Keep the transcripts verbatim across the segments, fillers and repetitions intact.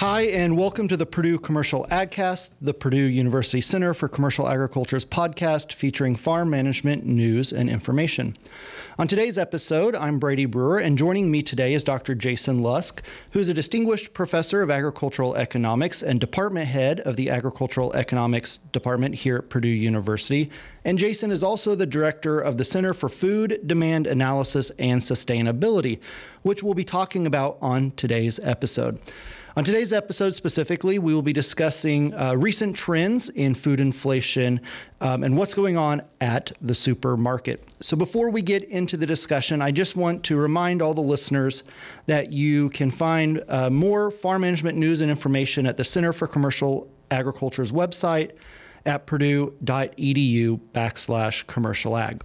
Hi, and welcome to the Purdue Commercial AgCast, the Purdue University Center for Commercial Agriculture's podcast featuring farm management news and information. On today's episode, I'm Brady Brewer, and joining me today is Doctor Jason Lusk, who's a distinguished professor of agricultural economics and department head of the Agricultural Economics Department here at Purdue University. And Jason is also the director of the Center for Food Demand Analysis and Sustainability, which we'll be talking about on today's episode. On today's episode specifically, we will be discussing uh, recent trends in food inflation um, and what's going on at the supermarket. So before we get into the discussion, I just want to remind all the listeners that you can find uh, more farm management news and information at the Center for Commercial Agriculture's website at purdue.edu backslash commercial ag.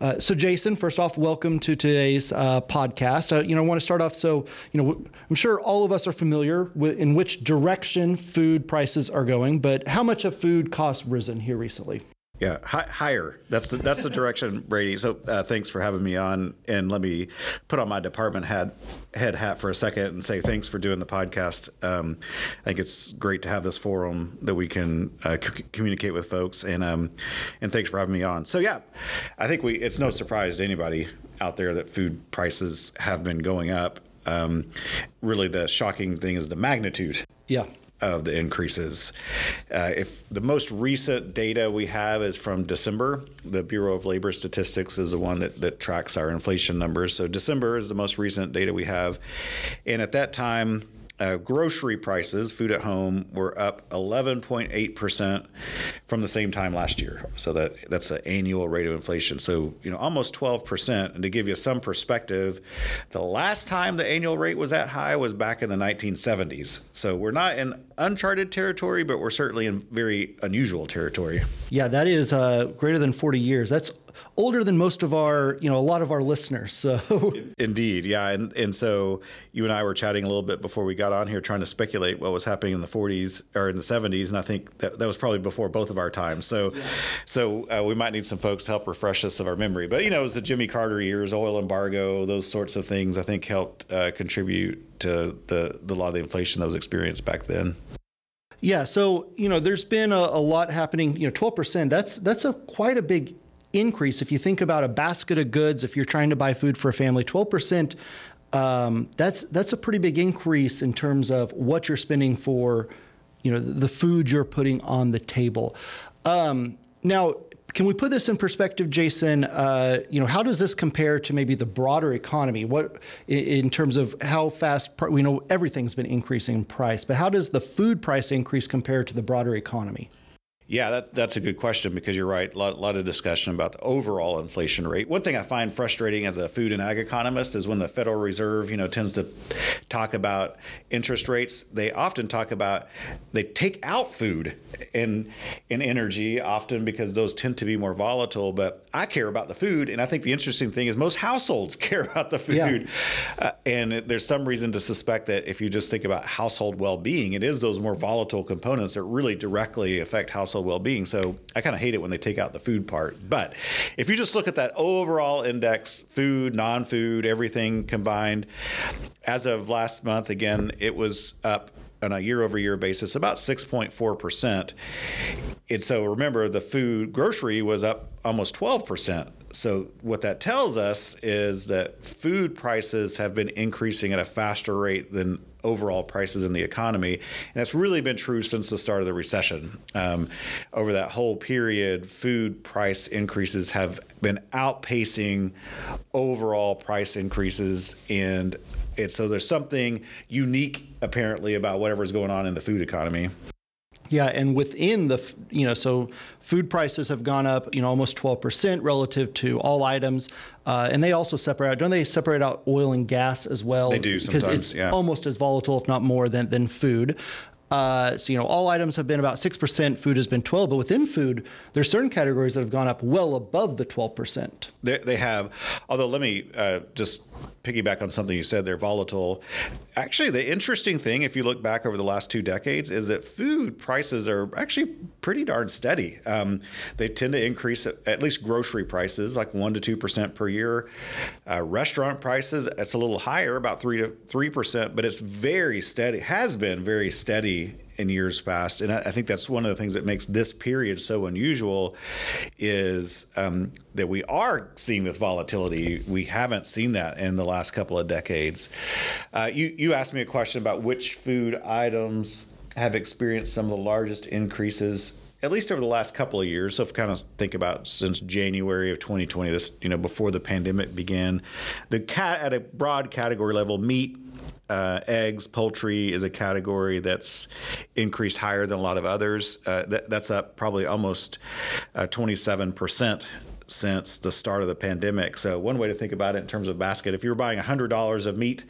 Uh, so, Jason, first off, welcome to today's uh, podcast. Uh, you know, I want to start off, so, you know, I'm sure all of us are familiar with in which direction food prices are going, but how much have food costs risen here recently? Yeah, hi- higher. That's the, that's the direction, Brady. So uh, thanks for having me on. And let me put on my department head, head hat for a second and say thanks for doing the podcast. Um, I think it's great to have this forum that we can uh, c- communicate with folks. And um, and thanks for having me on. So, yeah, I think we it's no surprise to anybody out there that food prices have been going up. Um, really, the shocking thing is the magnitude. Yeah. Of the increases. Uh, if the most recent data we have is from December, the Bureau of Labor Statistics is the one that, that tracks our inflation numbers. So December is the most recent data we have. And at that time, uh, grocery prices, food at home, were up eleven point eight percent from the same time last year. So that that's the annual rate of inflation. So, you know, almost twelve percent. And to give you some perspective, the last time the annual rate was that high was back in the nineteen seventies. So we're not in uncharted territory, but we're certainly in very unusual territory. Yeah, that is uh, greater than forty years. That's older than most of our, you know, a lot of our listeners. So indeed. Yeah. And, and so you and I were chatting a little bit before we got on here trying to speculate what was happening in the forties or in the seventies. And I think that, that was probably before both of our times. So yeah. so uh, we might need some folks to help refresh us of our memory. But, you know, it was the Jimmy Carter years, oil embargo, those sorts of things, I think helped uh, contribute to the, the lot of the inflation that was experienced back then. Yeah. So, you know, there's been a, a lot happening, you know, twelve percent. That's that's a quite a big increase. If you think about a basket of goods, if you're trying to buy food for a family, twelve percent, um, that's that's a pretty big increase in terms of what you're spending for, you know, the food you're putting on the table. Um, now, can we put this in perspective, Jason? Uh, you know, how does this compare to maybe the broader economy? What in terms of how fast pr- we know everything's been increasing in price, but how does the food price increase compare to the broader economy? Yeah, that, that's a good question because you're right. A lot, lot of discussion about the overall inflation rate. One thing I find frustrating as a food and ag economist is when the Federal Reserve, you know, tends to talk about interest rates. They often talk about they take out food and and energy often because those tend to be more volatile. But I care about the food, and I think the interesting thing is most households care about the food. Yeah. Uh, and there's some reason to suspect that if you just think about household well-being, it is those more volatile components that really directly affect household well-being. So I kind of hate it when they take out the food part. But if you just look at that overall index, food, non-food, everything combined, as of last month, again, it was up on a year-over-year basis, about six point four percent. And so remember, the food grocery was up almost twelve percent. So what that tells us is that food prices have been increasing at a faster rate than overall prices in the economy. And that's really been true since the start of the recession. Um, over that whole period, food price increases have been outpacing overall price increases. And it, so there's something unique, apparently, about whatever's going on in the food economy. Yeah, and within the, you know, so food prices have gone up, you know, almost twelve percent relative to all items. Uh, and they also separate out, don't they separate out oil and gas as well? They do sometimes, yeah. Because it's almost as volatile, if not more, than, than food. Uh, so, you know, all items have been about six percent, food has been twelve, but within food, there's certain categories that have gone up well above the twelve percent. They, they have, although let me uh, just piggyback on something you said, they're volatile. Actually, the interesting thing, if you look back over the last two decades, is that food prices are actually pretty darn steady. Um, they tend to increase, at, at least grocery prices, like one to two percent per year. Uh, restaurant prices, it's a little higher, about three to three percent, but it's very steady, has been very steady in years past. And I think that's one of the things that makes this period so unusual is um, that we are seeing this volatility. We haven't seen that in the last couple of decades. Uh, you, you asked me a question about which food items have experienced some of the largest increases, at least over the last couple of years. So if kind of think about since January of twenty twenty, this, you know, before the pandemic began, the cat at a broad category level, meat, Uh, eggs, poultry is a category that's increased higher than a lot of others. Uh, that, that's up probably almost uh, twenty-seven percent since the start of the pandemic. So one way to think about it in terms of basket, if you were buying one hundred dollars of meat,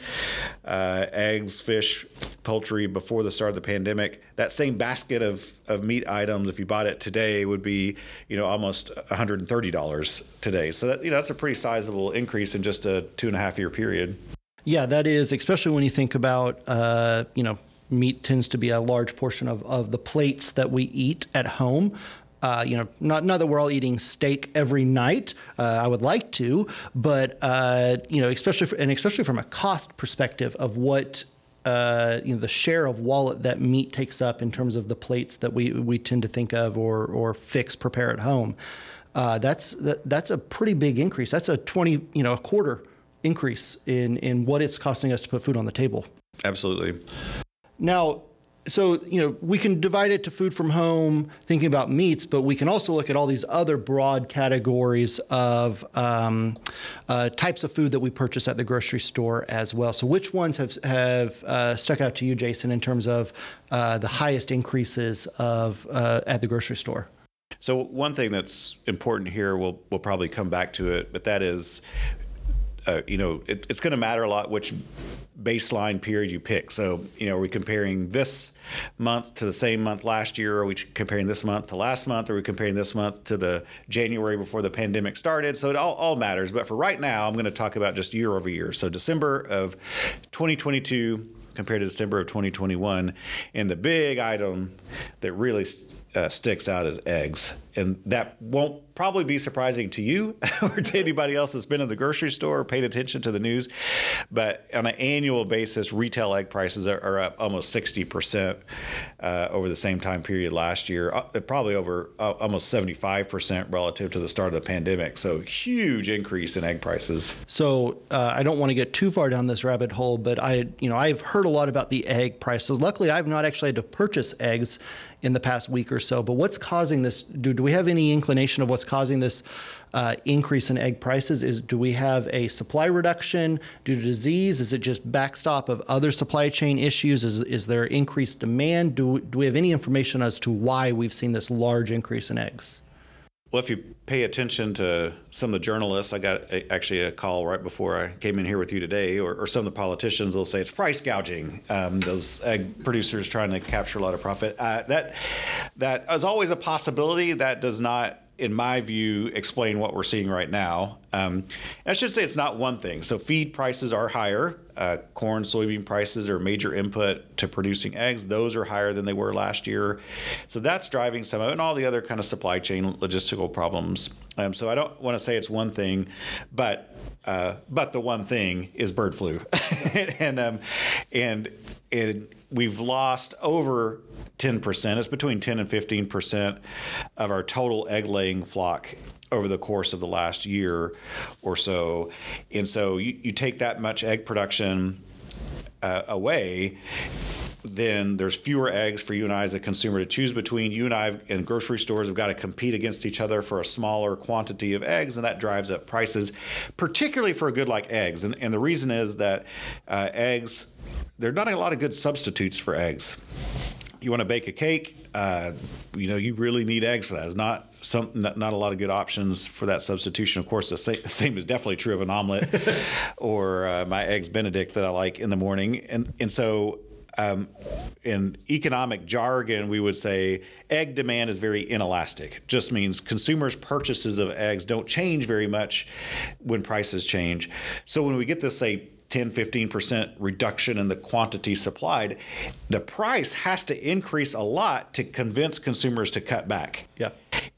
uh, eggs, fish, poultry before the start of the pandemic, that same basket of, of meat items, if you bought it today, would be, you know, almost one hundred thirty dollars today. So that, you know, that's a pretty sizable increase in just a two and a half year period. Yeah, that is, especially when you think about, uh, you know, meat tends to be a large portion of, of the plates that we eat at home. Uh, you know, not not that we're all eating steak every night. Uh, I would like to, but, uh, you know, especially for, and especially from a cost perspective of what, uh, you know, the share of wallet that meat takes up in terms of the plates that we, we tend to think of or or fix, prepare at home. Uh, that's that, that's a pretty big increase. That's a twenty, you know, a quarter increase in, in what it's costing us to put food on the table. Absolutely. Now, so, you know, we can divide it to food from home, thinking about meats, but we can also look at all these other broad categories of um, uh, types of food that we purchase at the grocery store as well. So which ones have, have uh, stuck out to you, Jason, in terms of uh, the highest increases of uh, at the grocery store? So one thing that's important here, we'll, we'll probably come back to it, but that is, Uh, you know, it, it's going to matter a lot which baseline period you pick. So, you know, are we comparing this month to the same month last year? Are we comparing this month to last month? Are we comparing this month to the January before the pandemic started? So it all, all matters. But for right now, I'm going to talk about just year over year. So December of twenty twenty-two compared to December of twenty twenty-one. And the big item that really Uh, sticks out as eggs. And that won't probably be surprising to you or to anybody else that's been in the grocery store or paid attention to the news. But on an annual basis, retail egg prices are, are up almost sixty percent uh, over the same time period last year, uh, probably over uh, almost seventy-five percent relative to the start of the pandemic. So huge increase in egg prices. So uh, I don't want to get too far down this rabbit hole, but I, you know, I've heard a lot about the egg prices. Luckily, I've not actually had to purchase eggs in the past week or so, but what's causing this? Do, do we have any inclination of what's causing this uh, increase in egg prices? Is do we have a supply reduction due to disease? Is it just backstop of other supply chain issues? Is is there increased demand? Do, do we have any information as to why we've seen this large increase in eggs? Well, if you pay attention to some of the journalists, I got a, actually a call right before I came in here with you today, or, or some of the politicians, they'll say it's price gouging. Um, those egg producers trying to capture a lot of profit. Uh, that that is always a possibility. That does not, in my view, explain what we're seeing right now. Um, I should say it's not one thing. So feed prices are higher. Uh, corn, soybean prices are major input to producing eggs. Those are higher than they were last year. So that's driving some of it and all the other kind of supply chain logistical problems. Um, so I don't want to say it's one thing, but uh, but the one thing is bird flu. and, um, and and we've lost over ten percent. It's between ten and fifteen percent of our total egg laying flock over the course of the last year or so. And so you, you take that much egg production uh, away, then there's fewer eggs for you and I as a consumer to choose between. You and I in grocery stores have got to compete against each other for a smaller quantity of eggs, and that drives up prices, particularly for a good like eggs. And, and the reason is that uh, eggs, there are not a lot of good substitutes for eggs. You want to bake a cake, uh, you know, you really need eggs for that. It's not Some, not, not a lot of good options for that substitution. Of course, the same, the same is definitely true of an omelet or uh, my eggs Benedict that I like in the morning. And and so um, in economic jargon, we would say egg demand is very inelastic. Just means consumers' purchases of eggs don't change very much when prices change. So when we get this, say, ten, fifteen percent reduction in the quantity supplied, the price has to increase a lot to convince consumers to cut back. Yeah.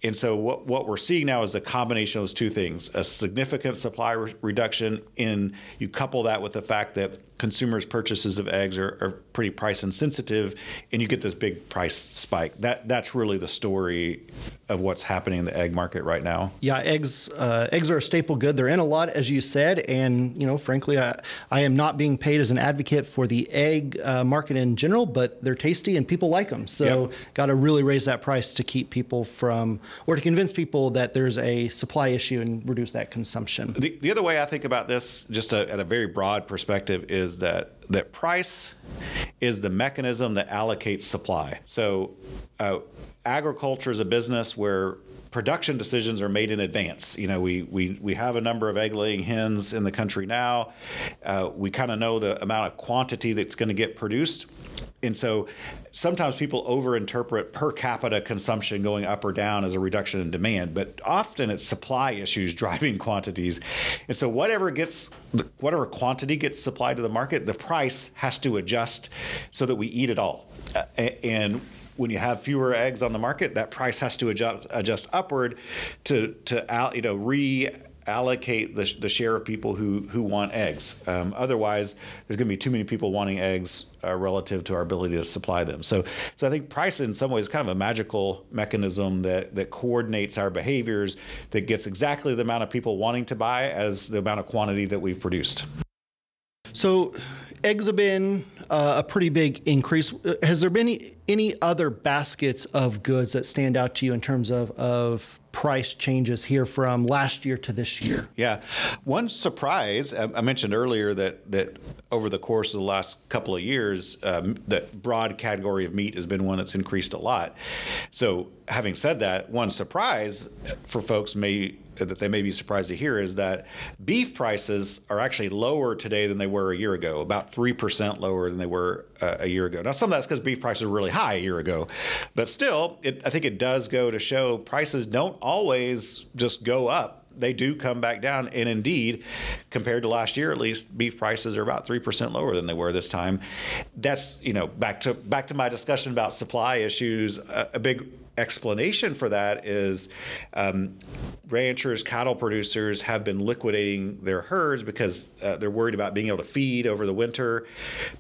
And so what, what we're seeing now is a combination of those two things, a significant supply re- reduction in, you couple that with the fact that consumers' purchases of eggs are, are pretty price insensitive, and you get this big price spike. That that's really the story of what's happening in the egg market right now. Yeah, eggs uh, eggs are a staple good. They're in a lot, as you said, and you know, frankly, I, I am not being paid as an advocate for the egg uh, market in general, but they're tasty and people like them. So yep. Got to really raise that price to keep people from, or to convince people that there's a supply issue and reduce that consumption. The, the other way I think about this, just a, at a very broad perspective, is that that price is the mechanism that allocates supply. So uh, agriculture is a business where production decisions are made in advance. You know, we we we have a number of egg-laying hens in the country now. Uh, we kind of know the amount of quantity that's going to get produced. And so sometimes people overinterpret per capita consumption going up or down as a reduction in demand, but often it's supply issues driving quantities. And so whatever gets, whatever quantity gets supplied to the market, the price has to adjust so that we eat it all. Uh, and when you have fewer eggs on the market, that price has to adjust, adjust upward to to you know re. allocate the, the share of people who, who want eggs. Um, otherwise, there's going to be too many people wanting eggs uh, relative to our ability to supply them. So so I think price in some ways is kind of a magical mechanism that, that coordinates our behaviors, that gets exactly the amount of people wanting to buy as the amount of quantity that we've produced. So eggs have been uh, a pretty big increase. Has there been any, any other baskets of goods that stand out to you in terms of, of price changes here from last year to this year? Yeah. One surprise, I mentioned earlier that that over the course of the last couple of years, um, that broad category of meat has been one that's increased a lot. So having said that, one surprise for folks may that they may be surprised to hear is that beef prices are actually lower today than they were a year ago, about three percent lower than they were uh, a year ago. Now, some of that's because beef prices were really high a year ago, but still, it, I think it does go to show prices don't always just go up. They do come back down, and indeed, compared to last year, at least, beef prices are about three percent lower than they were this time. That's, you know, back to back to my discussion about supply issues. A, a big explanation for that is um, ranchers, cattle producers have been liquidating their herds because uh, they're worried about being able to feed over the winter,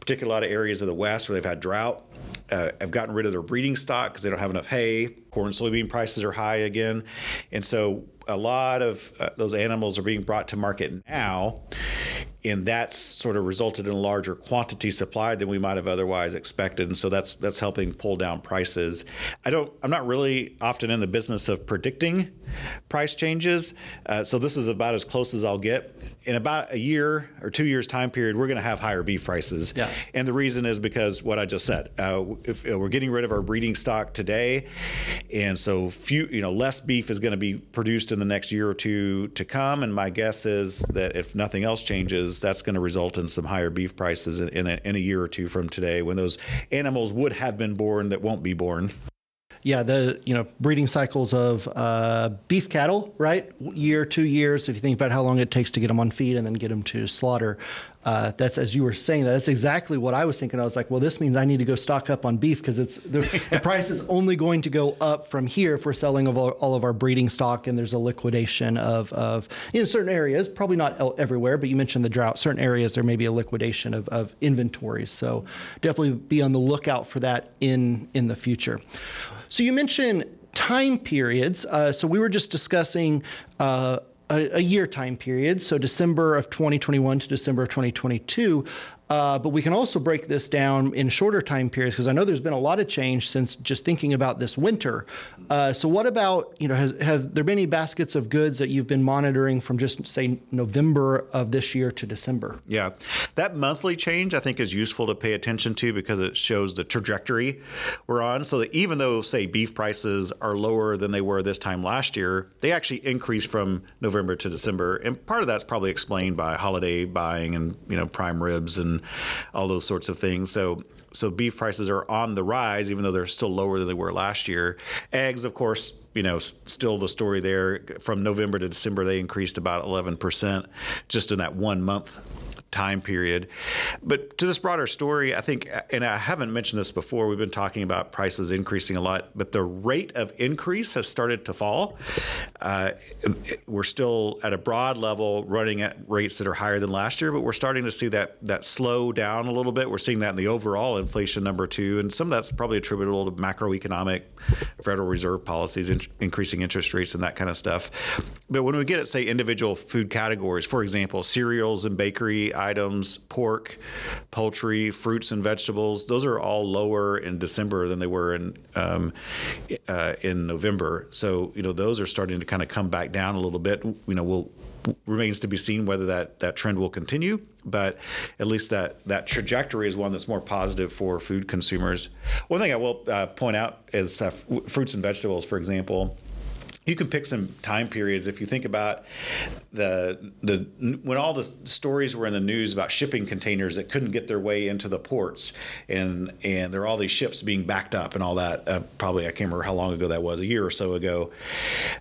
particularly a lot of areas of the West where they've had drought. Uh, have gotten rid of their breeding stock because they don't have enough hay. Corn and soybean prices are high again. And so a lot of uh, those animals are being brought to market now. And that's sort of resulted in a larger quantity supplied than we might have otherwise expected. And so that's that's helping pull down prices. I don't, I'm not really often in the business of predicting price changes. Uh, so this is about as close as I'll get. In about a year or two years time period, we're going to have higher beef prices. Yeah. And the reason is because what I just said, uh, if, if we're getting rid of our breeding stock today. And so few, you know, less beef is going to be produced in the next year or two to come. And my guess is that if nothing else changes, that's going to result in some higher beef prices in, in, a, in a year or two from today when those animals would have been born that won't be born. Yeah, the you know breeding cycles of uh, beef cattle, right? Year, two years. If you think about how long it takes to get them on feed and then get them to slaughter, uh, that's as you were saying that. That's exactly what I was thinking. I was like, well, this means I need to go stock up on beef because it's the, the price is only going to go up from here if we're selling of all, all of our breeding stock. And there's a liquidation of of in certain areas, probably not everywhere, but you mentioned the drought. Certain areas there may be a liquidation of of inventories. So definitely be on the lookout for that in in the future. So you mentioned time periods. Uh, so we were just discussing uh, a, a year time period, so December of twenty twenty-one to December of twenty twenty-two. Uh, but we can also break this down in shorter time periods because I know there's been a lot of change since just thinking about this winter. Uh, so what about, you know, has, have there been any baskets of goods that you've been monitoring from just, say, November of this year to December? Yeah. That monthly change, I think, is useful to pay attention to because it shows the trajectory we're on. So that even though, say, beef prices are lower than they were this time last year, they actually increased from November to December. And part of that's probably explained by holiday buying and, you know, prime ribs and and all those sorts of things. So so beef prices are on the rise, even though they're still lower than they were last year. Eggs, of course, you know, still the story there. From November to December, they increased about eleven percent just in that one month time period. But to this broader story, I think, and I haven't mentioned this before, we've been talking about prices increasing a lot, but the rate of increase has started to fall. Uh, we're still at a broad level running at rates that are higher than last year, but we're starting to see that that slow down a little bit. We're seeing that in the overall inflation number too, and some of that's probably attributable to macroeconomic Federal Reserve policies, in, increasing interest rates and that kind of stuff. But when we get at, say, individual food categories, for example, cereals and bakery items, pork, poultry, fruits and vegetables, those are all lower in December than they were in um, uh, in November. So, you know, those are starting to kind of come back down a little bit. You know, we'll remains to be seen whether that, that trend will continue, but at least that, that trajectory is one that's more positive for food consumers. One thing I will uh, point out is uh, f- fruits and vegetables, for example. You can pick some time periods. If you think about the the when all the stories were in the news about shipping containers that couldn't get their way into the ports, and and there are all these ships being backed up and all that. Uh, probably I can't remember how long ago that was, a year or so ago.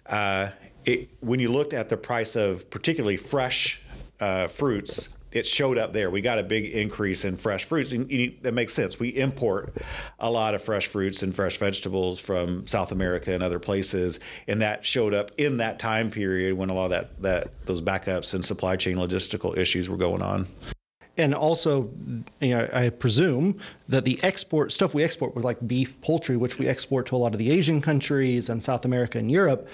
Uh, it, when you looked at the price of particularly fresh uh, fruits, it showed up there. We got a big increase in fresh fruits, and you, that makes sense. We import a lot of fresh fruits and fresh vegetables from South America and other places, and that showed up in that time period when a lot of that, that those backups and supply chain logistical issues were going on. And also, you know, I presume that the export stuff we export with, like beef, poultry, which we export to a lot of the Asian countries and South America and Europe,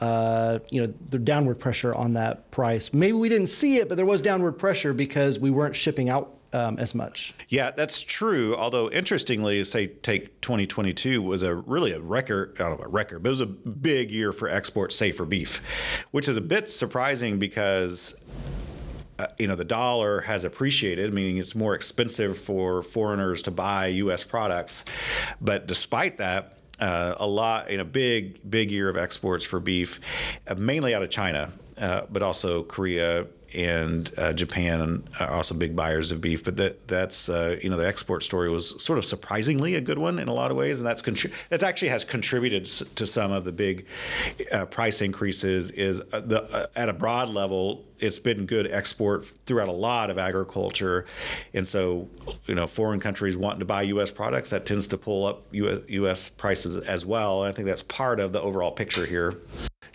Uh, you know, the downward pressure on that price. Maybe we didn't see it, but there was downward pressure because we weren't shipping out um, as much. Yeah, that's true. Although interestingly, say take twenty twenty-two was a really a record, I don't know about record, but it was a big year for exports, say for beef, which is a bit surprising because Uh, you know, the dollar has appreciated, meaning it's more expensive for foreigners to buy U S products. But despite that, Uh, a lot, you know, big, big year of exports for beef, uh, mainly out of China, uh, but also Korea and uh, Japan are also big buyers of beef. But that, that's, uh, you know, the export story was sort of surprisingly a good one in a lot of ways. And that's contri- that's actually has contributed to some of the big uh, price increases is the uh, at a broad level. It's been good export throughout a lot of agriculture. And so, you know, foreign countries wanting to buy U S products, that tends to pull up U S prices as well. And I think that's part of the overall picture here.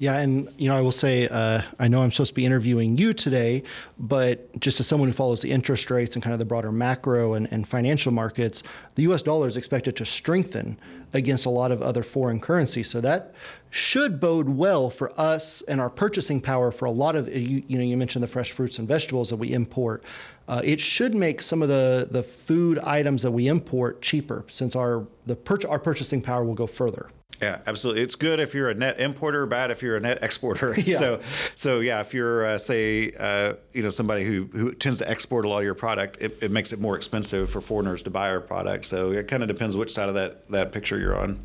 Yeah. And, you know, I will say, uh, I know I'm supposed to be interviewing you today, but just as someone who follows the interest rates and kind of the broader macro and, and financial markets, the U S dollar is expected to strengthen against a lot of other foreign currencies. So that should bode well for us and our purchasing power for a lot of, you, you know, you mentioned the fresh fruits and vegetables that we import. Uh, it should make some of the, the food items that we import cheaper since our the pur- our purchasing power will go further. Yeah, absolutely. It's good if you're a net importer, bad if you're a net exporter. Yeah. So, so yeah, if you're, uh, say, uh, you know, somebody who, who tends to export a lot of your product, it, it makes it more expensive for foreigners to buy our product. So it kind of depends which side of that, that picture you're on.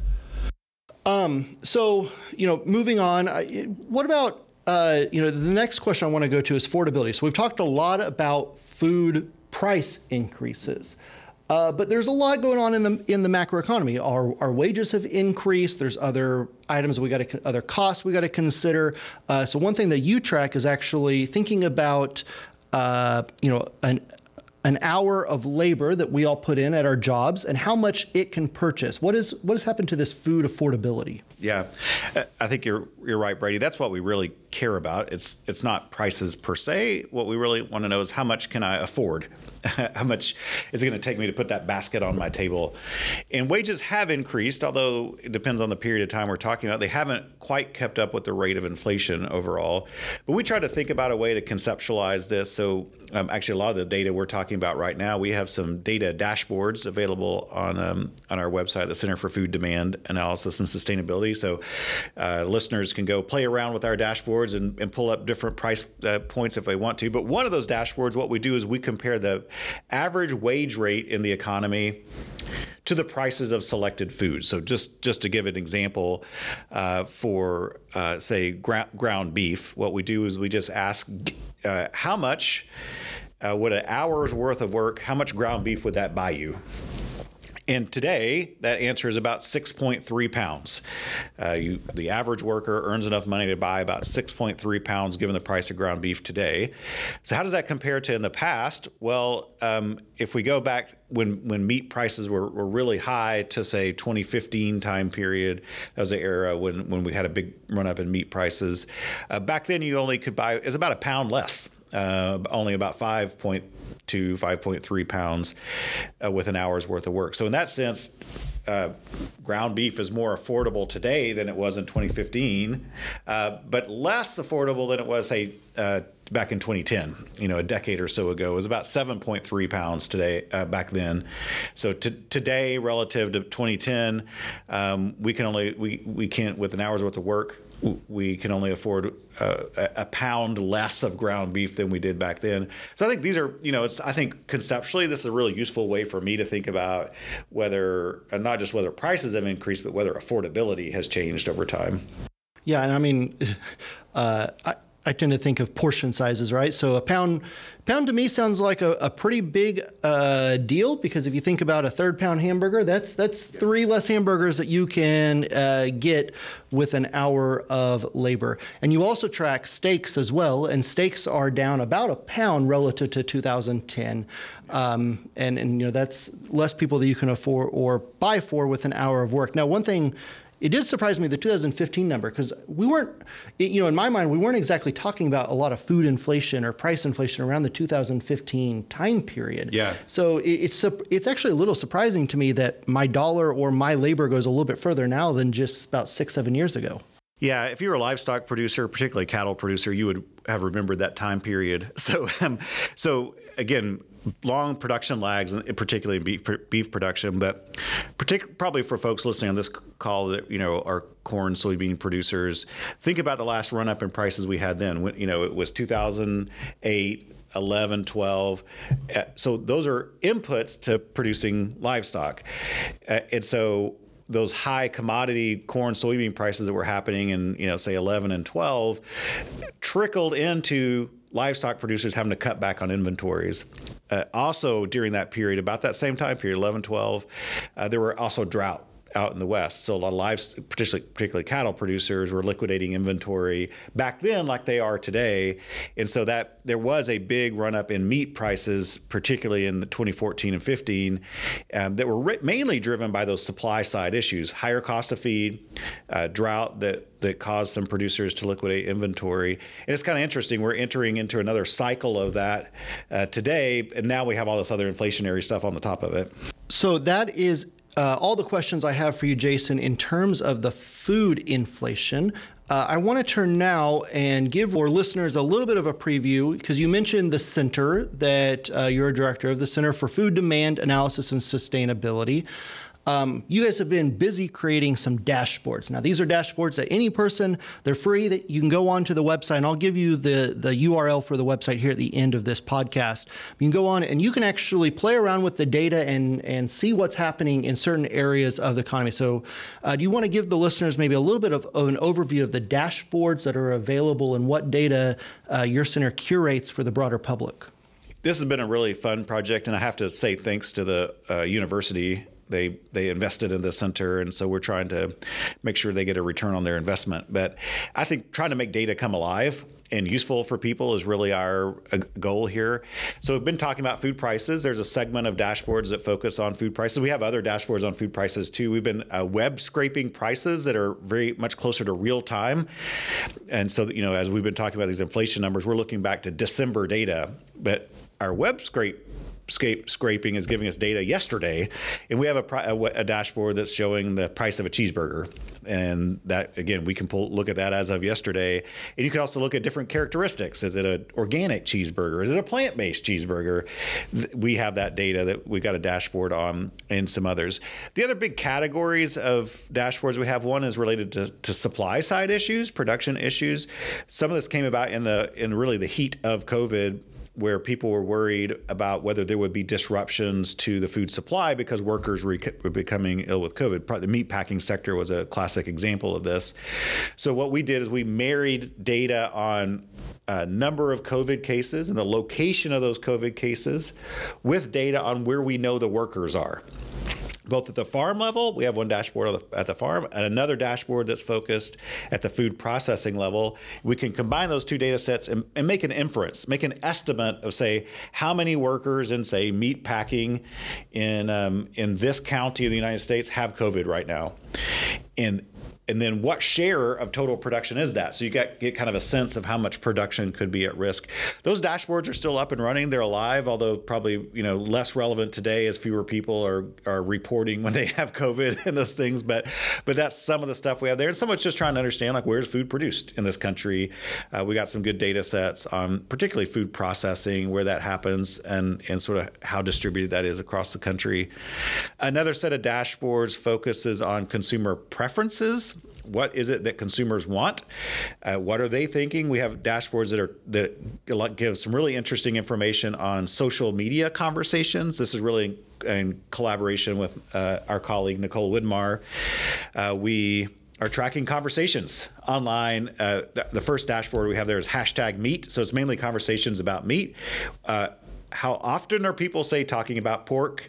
Um, so, you know, moving on, I, what about, uh, you know, the next question I want to go to is affordability. So we've talked a lot about food price increases. Uh, but there's a lot going on in the in the macroeconomy. Our our wages have increased. There's other items we got to other costs we got to consider. Uh, so one thing that you track is actually thinking about uh, you know an an hour of labor that we all put in at our jobs and how much it can purchase. What is what has happened to this food affordability? Yeah, I think you're you're right, Brady. That's what we really care about. It's it's not prices per se. What we really want to know is how much can I afford. How much is it going to take me to put that basket on my table? And wages have increased, although it depends on the period of time we're talking about. They haven't quite kept up with the rate of inflation overall. But we try to think about a way to conceptualize this. So um, actually, a lot of the data we're talking about right now, we have some data dashboards available on um, on our website, the Center for Food Demand Analysis and Sustainability. So uh, listeners can go play around with our dashboards and, and pull up different price uh, points if they want to. But one of those dashboards, what we do is we compare the average wage rate in the economy to the prices of selected foods. So just, just to give an example, uh, for, uh, say, gra- ground beef, what we do is we just ask uh, how much uh, would an hour's worth of work, how much ground beef would that buy you? And today, that answer is about six point three pounds. Uh, you, the average worker earns enough money to buy about six point three pounds given the price of ground beef today. So how does that compare to in the past? Well, um, if we go back when when meat prices were, were really high to, say, twenty fifteen time period, that was the era when, when we had a big run-up in meat prices. Uh, back then, you only could buy, it's about a pound less. Uh, only about five point two, five point three pounds uh, with an hour's worth of work. So in that sense, uh, ground beef is more affordable today than it was in twenty fifteen, uh, but less affordable than it was, say, uh, back in twenty ten, you know, a decade or so ago. It was about seven point three pounds today, uh, back then. So to, today, relative to twenty ten, um, we can only, we, we can't, with an hour's worth of work, we can only afford uh, a pound less of ground beef than we did back then. So I think these are, you know, it's, I think conceptually this is a really useful way for me to think about whether, not just whether prices have increased, but whether affordability has changed over time. Yeah, and I mean, uh, I, I tend to think of portion sizes, right? So a pound, pound to me sounds like a, a pretty big uh, deal, because if you think about a third pound hamburger, that's that's yeah. three less hamburgers that you can uh, get with an hour of labor. And you also track steaks as well, and steaks are down about a pound relative to two thousand ten. Um, and, and you know, that's less people that you can afford or buy for with an hour of work. Now, one thing, it did surprise me, the two thousand fifteen number, because we weren't, you know, in my mind, we weren't exactly talking about a lot of food inflation or price inflation around the two thousand fifteen time period. Yeah. So it's it's actually a little surprising to me that my dollar or my labor goes a little bit further now than just about six, seven years ago. Yeah, if you were a livestock producer, particularly cattle producer, you would have remembered that time period. So, um, so again, long production lags, particularly in beef, beef production, but partic- probably for folks listening on this call that, you know, are corn, soybean producers, think about the last run up in prices we had then. When, you know, it was two thousand eight, eleven, twelve. So those are inputs to producing livestock. Uh, and so those high commodity corn, soybean prices that were happening in, you know, say eleven and twelve trickled into livestock producers having to cut back on inventories. Uh, also during that period, about that same time period, eleven, twelve, uh, there were also drought out in the West. So a lot of lives, particularly, particularly cattle producers, were liquidating inventory back then like they are today. And so that there was a big run up in meat prices, particularly in the twenty fourteen and fifteen, um, that were re- mainly driven by those supply side issues, higher cost of feed, uh, drought that that caused some producers to liquidate inventory. And it's kind of interesting. We're entering into another cycle of that uh, today. And now we have all this other inflationary stuff on the top of it. So that is Uh, all the questions I have for you, Jason, in terms of the food inflation. Uh, I want to turn now and give our listeners a little bit of a preview, because you mentioned the center that uh, you're a director of, the Center for Food Demand Analysis and Sustainability. Um, you guys have been busy creating some dashboards. Now, these are dashboards that any person, they're free, that you can go on to the website, and I'll give you the, the U R L for the website here at the end of this podcast. You can go on and you can actually play around with the data and, and see what's happening in certain areas of the economy. So uh, do you want to give the listeners maybe a little bit of, of an overview of the dashboards that are available and what data uh, your center curates for the broader public? This has been a really fun project, and I have to say thanks to the uh, university. They they invested in the center, and so we're trying to make sure they get a return on their investment. But I think trying to make data come alive and useful for people is really our uh, goal here. So we've been talking about food prices. There's a segment of dashboards that focus on food prices. We have other dashboards on food prices too. We've been uh, web scraping prices that are very much closer to real time. And so, you know, as we've been talking about these inflation numbers, we're looking back to December data, but our web scrape Scape, scraping is giving us data yesterday, and we have a, a, a dashboard that's showing the price of a cheeseburger, and that again we can pull look at that as of yesterday. And you can also look at different characteristics. Is it an organic cheeseburger? Is it a plant-based cheeseburger? We have that data that we got a dashboard on, and some others. The other big categories of dashboards we have, one is related to, to supply side issues, production issues. Some of this came about in the in really the heat of COVID. where people were worried about whether there would be disruptions to the food supply because workers were becoming ill with COVID. Probably the meat packing sector was a classic example of this. So what we did is we married data on a number of COVID cases and the location of those COVID cases with data on where we know the workers are. Both at the farm level, we have one dashboard at the farm and another dashboard that's focused at the food processing level. We can combine those two data sets and, and make an inference, make an estimate of, say, how many workers in, say, meat packing in um, in this county of the United States have COVID right now. And And then what share of total production is that? So you get, get kind of a sense of how much production could be at risk. Those dashboards are still up and running. They're alive, although probably, you know, less relevant today as fewer people are are reporting when they have COVID and those things. But but that's some of the stuff we have there. And some of it's just trying to understand, like, where's food produced in this country? Uh, we got some good data sets on particularly food processing, where that happens, and, and sort of how distributed that is across the country. Another set of dashboards focuses on consumer preferences. What is it that consumers want? Uh, what are they thinking? We have dashboards that are that give some really interesting information on social media conversations. This is really in, in collaboration with uh, our colleague, Nicole Widmar. Uh, we are tracking conversations online. Uh, the, the first dashboard we have there is hashtag meat. So it's mainly conversations about meat. Uh, How often are people, say, talking about pork?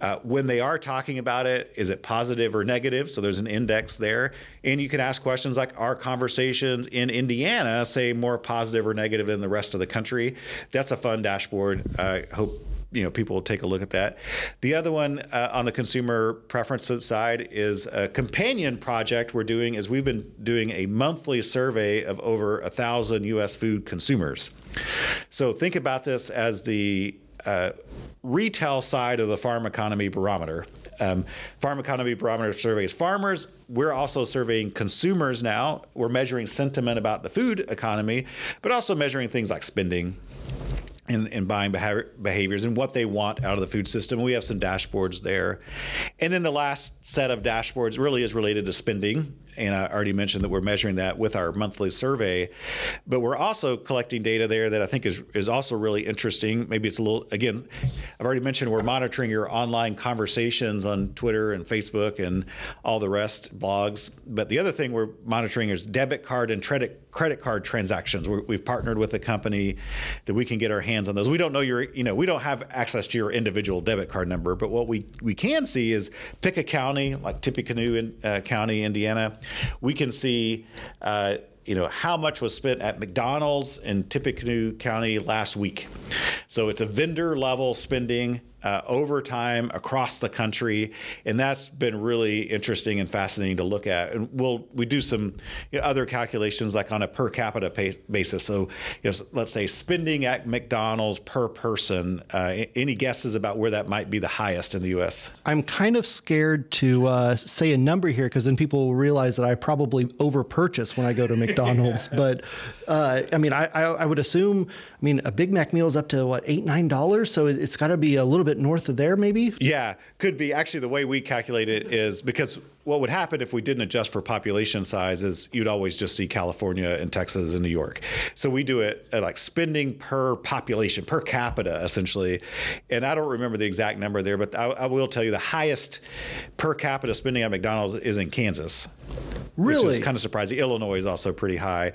Uh, when they are talking about it, is it positive or negative? So there's an index there. And you can ask questions like, are conversations in Indiana, say, more positive or negative than the rest of the country? That's a fun dashboard. I hope you know people will take a look at that. The other one uh, on the consumer preferences side is a companion project we're doing is we've been doing a monthly survey of over a thousand U S food consumers. So think about this as the uh, retail side of the farm economy barometer. Um, farm economy barometer surveys farmers. We're also surveying consumers now. We're measuring sentiment about the food economy, but also measuring things like spending And, and buying behaviors and what they want out of the food system. We have some dashboards there. And then the last set of dashboards really is related to spending. And I already mentioned that we're measuring that with our monthly survey. But we're also collecting data there that I think is, is also really interesting. Maybe it's a little, again, I've already mentioned we're monitoring your online conversations on Twitter and Facebook and all the rest, blogs. But the other thing we're monitoring is debit card and credit credit card transactions. We're, we've partnered with a company that we can get our hands on those. We don't know your, you know, we don't have access to your individual debit card number, but what we, we can see is pick a county like Tippecanoe in, uh, County, Indiana. We can see, uh, you know, how much was spent at McDonald's in Tippecanoe County last week. So it's a vendor level spending uh, over time across the country. And that's been really interesting and fascinating to look at. And we'll, we do some you know, other calculations like on a per capita pay basis. So you know, let's say spending at McDonald's per person, uh, any guesses about where that might be the highest in the U S? I'm kind of scared to uh, say a number here because then people will realize that I probably over purchase when I go to McDonald's. yeah. But uh, I mean, I, I, I would assume, I mean, a Big Mac meal is up to what, eight, nine dollars. So it's gotta be a little bit north of there, maybe? Yeah, could be. Actually, the way we calculate it is because what would happen if we didn't adjust for population size is you'd always just see California and Texas and New York. So we do it at like spending per population, per capita, essentially. And I don't remember the exact number there, but I, I will tell you the highest per capita spending at McDonald's is in Kansas. Really? Which is kind of surprising. Illinois is also pretty high.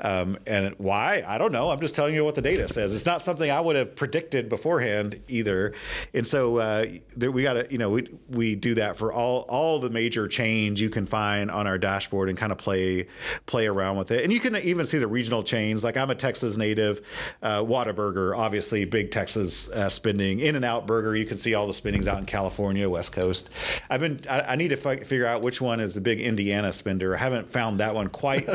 Um, and why? I don't know. I'm just telling you what the data says. It's not something I would have predicted beforehand either. And so uh, there, we got to, you know, we we do that for all, all the major change you can find on our dashboard and kind of play play around with it. And you can even see the regional chains. Like I'm a Texas native. Uh, Whataburger, obviously, big Texas uh, spending. In-N-Out Burger, you can see all the spendings out in California, West Coast. I've been. I, I need to f- figure out which one is the big Indiana spender. I haven't found that one quite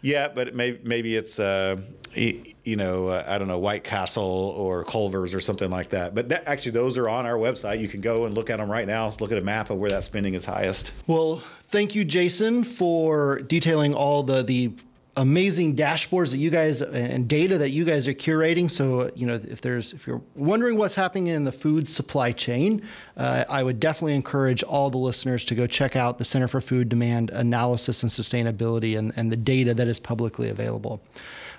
yet, but may, maybe it's, uh, you, you know, uh, I don't know, White Castle or Culver's or something like that. But that, actually, those are on our website. You can go and look at them right now. Let's look at a map of where that spending is highest. Well, thank you, Jason, for detailing all the the amazing dashboards that you guys and data that you guys are curating. So, you know, if there's if you're wondering what's happening in the food supply chain, uh, I would definitely encourage all the listeners to go check out the Center for Food Demand Analysis and Sustainability and, and the data that is publicly available.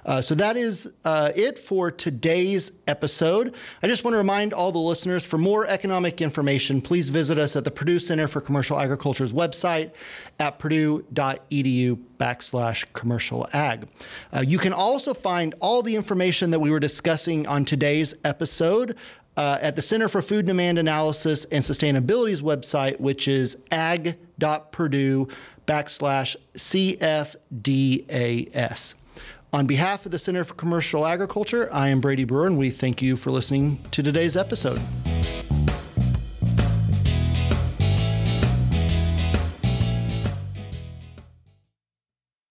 Uh, so that is uh, it for today's episode. I just want to remind all the listeners, for more economic information, please visit us at the Purdue Center for Commercial Agriculture's website at purdue.edu backslash commercial ag. Uh, you can also find all the information that we were discussing on today's episode uh, at the Center for Food Demand Analysis and Sustainability's website, which is ag.purdue backslash CFDAS. On behalf of the Center for Commercial Agriculture, I am Brady Brewer, and we thank you for listening to today's episode.